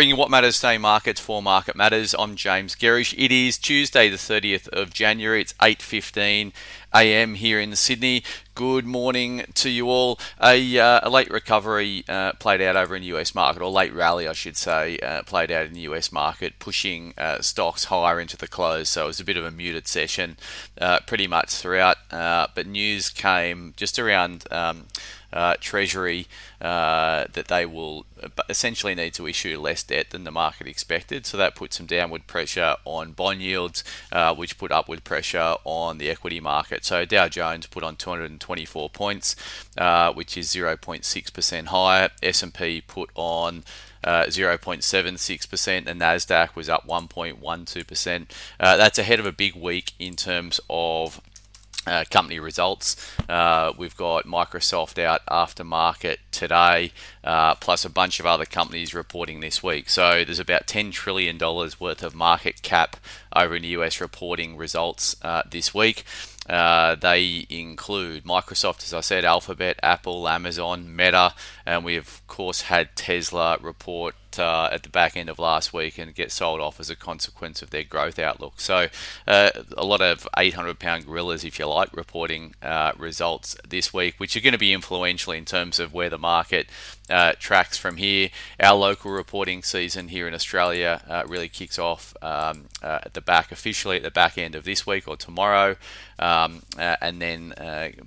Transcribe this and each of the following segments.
Bringing what matters today markets for Market Matters. I'm James Gerrish. It is Tuesday the 30th of January. It's 8:15 a.m. here in Sydney. Good morning to you all. A late recovery played out over in the US market, or late rally, I should say, played out in the US market, pushing stocks higher into the close. So it was a bit of a muted session pretty much throughout. But news came just around Treasury that they will essentially need to issue less debt than the market expected. So that put some downward pressure on bond yields, which put upward pressure on the equity market. So Dow Jones put on 224 points, which is 0.6% higher. S&P put on 0.76%, and NASDAQ was up 1.12%. That's ahead of a big week in terms of company results. We've got Microsoft out after market today, plus a bunch of other companies reporting this week. So there's about $10 trillion worth of market cap over in the US reporting results this week. They include Microsoft, as I said, Alphabet, Apple, Amazon, Meta, and we of course had Tesla report at the back end of last week and get sold off as a consequence of their growth outlook. So a lot of 800-pound gorillas, if you like, reporting results this week, which are going to be influential in terms of where the market tracks from here. Our local reporting season here in Australia really kicks off officially at the back end of this week or tomorrow, and then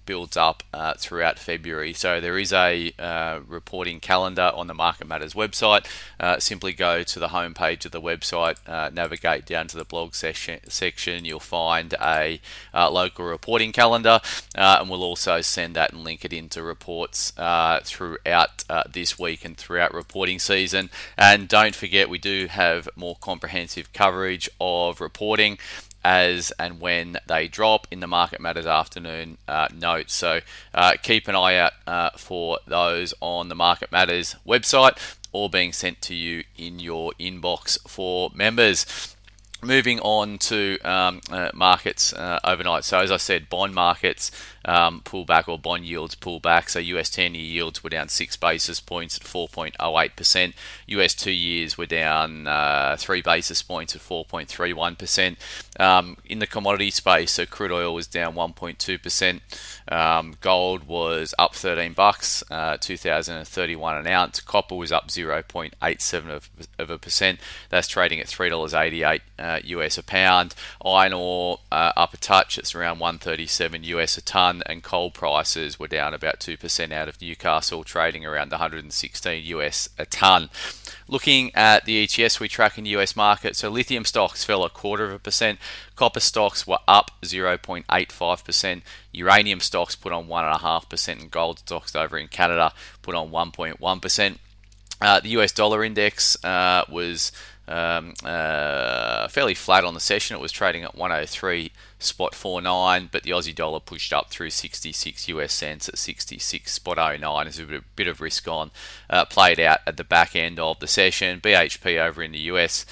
builds up throughout February. So there is a reporting calendar on the Market Matters website. Simply go to the homepage of the website, navigate down to the blog section, you'll find a local reporting calendar, and we'll also send that and link it into reports throughout this week and throughout reporting season. And don't forget, we do have more comprehensive coverage of reporting as and when they drop in the Market Matters afternoon notes. So keep an eye out for those on the Market Matters website, or being sent to you in your inbox for members. Moving on to markets overnight. So as I said, bond markets pull back, or bond yields pull back. So US 10-year yields were down 6 basis points at 4.08%. US 2 years were down 3 basis points at 4.31%. In the commodity space, so crude oil was down 1.2%. Gold was up $13, $2,031 an ounce. Copper was up 0.87%. That's trading at $3.88 US a pound. Iron ore up a touch, it's around 137 US a ton, and coal prices were down about 2% out of Newcastle, trading around 116 US a ton. Looking at the ETS we track in the US market, so lithium stocks fell 0.25%, copper stocks were up 0.85%, uranium stocks put on 1.5%, and gold stocks over in Canada put on 1.1%. The US dollar index was fairly flat on the session. It was trading at 103.49, but the Aussie dollar pushed up through 66 US cents at 66.09. There's a bit of risk on played out at the back end of the session. BHP over in the US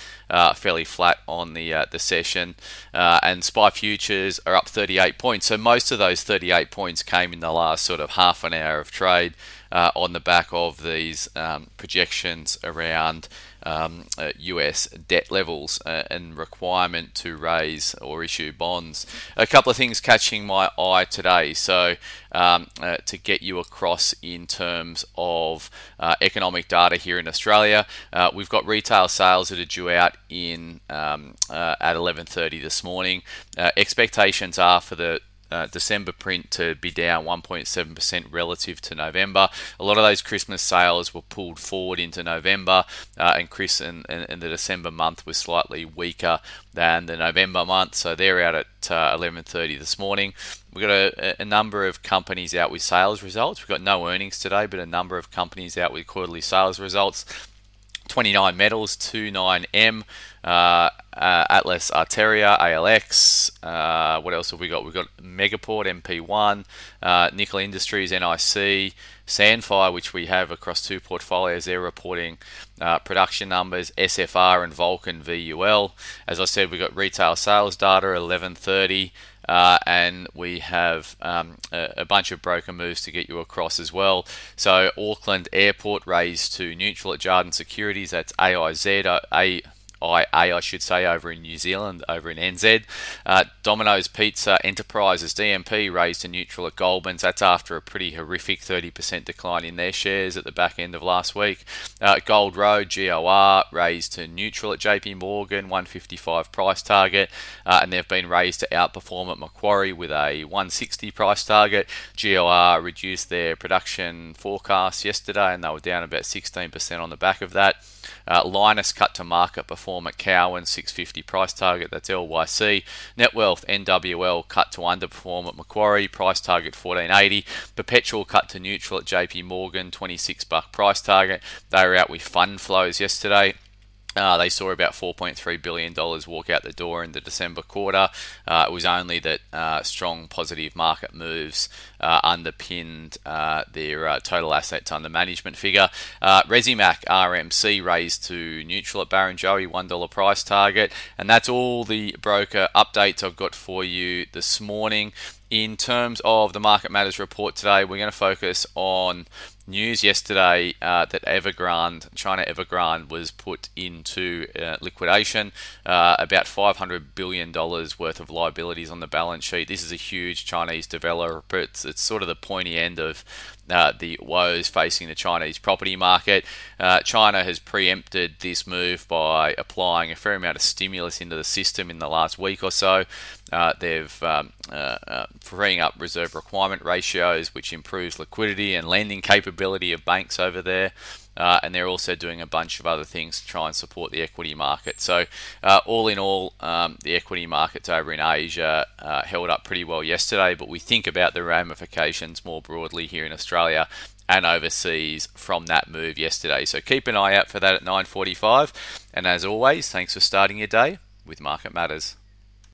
fairly flat on the session, and SPI futures are up 38 points. So most of those 38 points came in the last sort of half an hour of trade on the back of these projections around US debt levels and requirement to raise or issue bonds. A couple of things catching my eye today. So to get you across in terms of economic data here in Australia, we've got retail sales that are due out in at 11:30 this morning. Expectations are for the December print to be down 1.7% relative to November. A lot of those Christmas sales were pulled forward into November, and the December month was slightly weaker than the November month, so they're out at 11:30 this morning. We've got a number of companies out with sales results. We've got no earnings today, but a number of companies out with quarterly sales results. 29 Metals, 29M, Atlas Arteria, ALX, what else have we got? We've got Megaport, MP1, Nickel Industries, NIC, Sandfire, which we have across two portfolios. They're reporting production numbers, SFR and Vulcan, VUL. As I said, we've got retail sales data, 11:30. And we have a bunch of broker moves to get you across as well. So Auckland Airport raised to neutral at Jarden Securities. That's AIZ, over in New Zealand, over in NZ. Domino's Pizza Enterprises, DMP, raised to neutral at Goldman's. That's after a pretty horrific 30% decline in their shares at the back end of last week. Gold Road, GOR, raised to neutral at JP Morgan, 155 price target. And they've been raised to outperform at Macquarie with a 160 price target. GOR reduced their production forecast yesterday and they were down about 16% on the back of that. Linus cut to market perform at Cowan, 650 price target, that's LYC. Net Wealth, NWL, cut to underperform at Macquarie, price target 1480. Perpetual cut to neutral at JP Morgan, 26 buck price target. They were out with fund flows yesterday. They saw about $4.3 billion walk out the door in the December quarter. It was only that strong positive market moves underpinned their total assets under management figure. Resimac RMC raised to neutral at Barrenjoey, $1 price target. And that's all the broker updates I've got for you this morning. In terms of the Market Matters report today, we're going to focus on news yesterday that China Evergrande was put into liquidation, about $500 billion worth of liabilities on the balance sheet. This is a huge Chinese developer. It's sort of the pointy end of the woes facing the Chinese property market. China has preempted this move by applying a fair amount of stimulus into the system in the last week or so. They've freeing up reserve requirement ratios, which improves liquidity and lending capability of banks over there. And they're also doing a bunch of other things to try and support the equity market. So all in all, the equity markets over in Asia held up pretty well yesterday, but we think about the ramifications more broadly here in Australia and overseas from that move yesterday. So keep an eye out for that at 9:45. And as always, thanks for starting your day with Market Matters.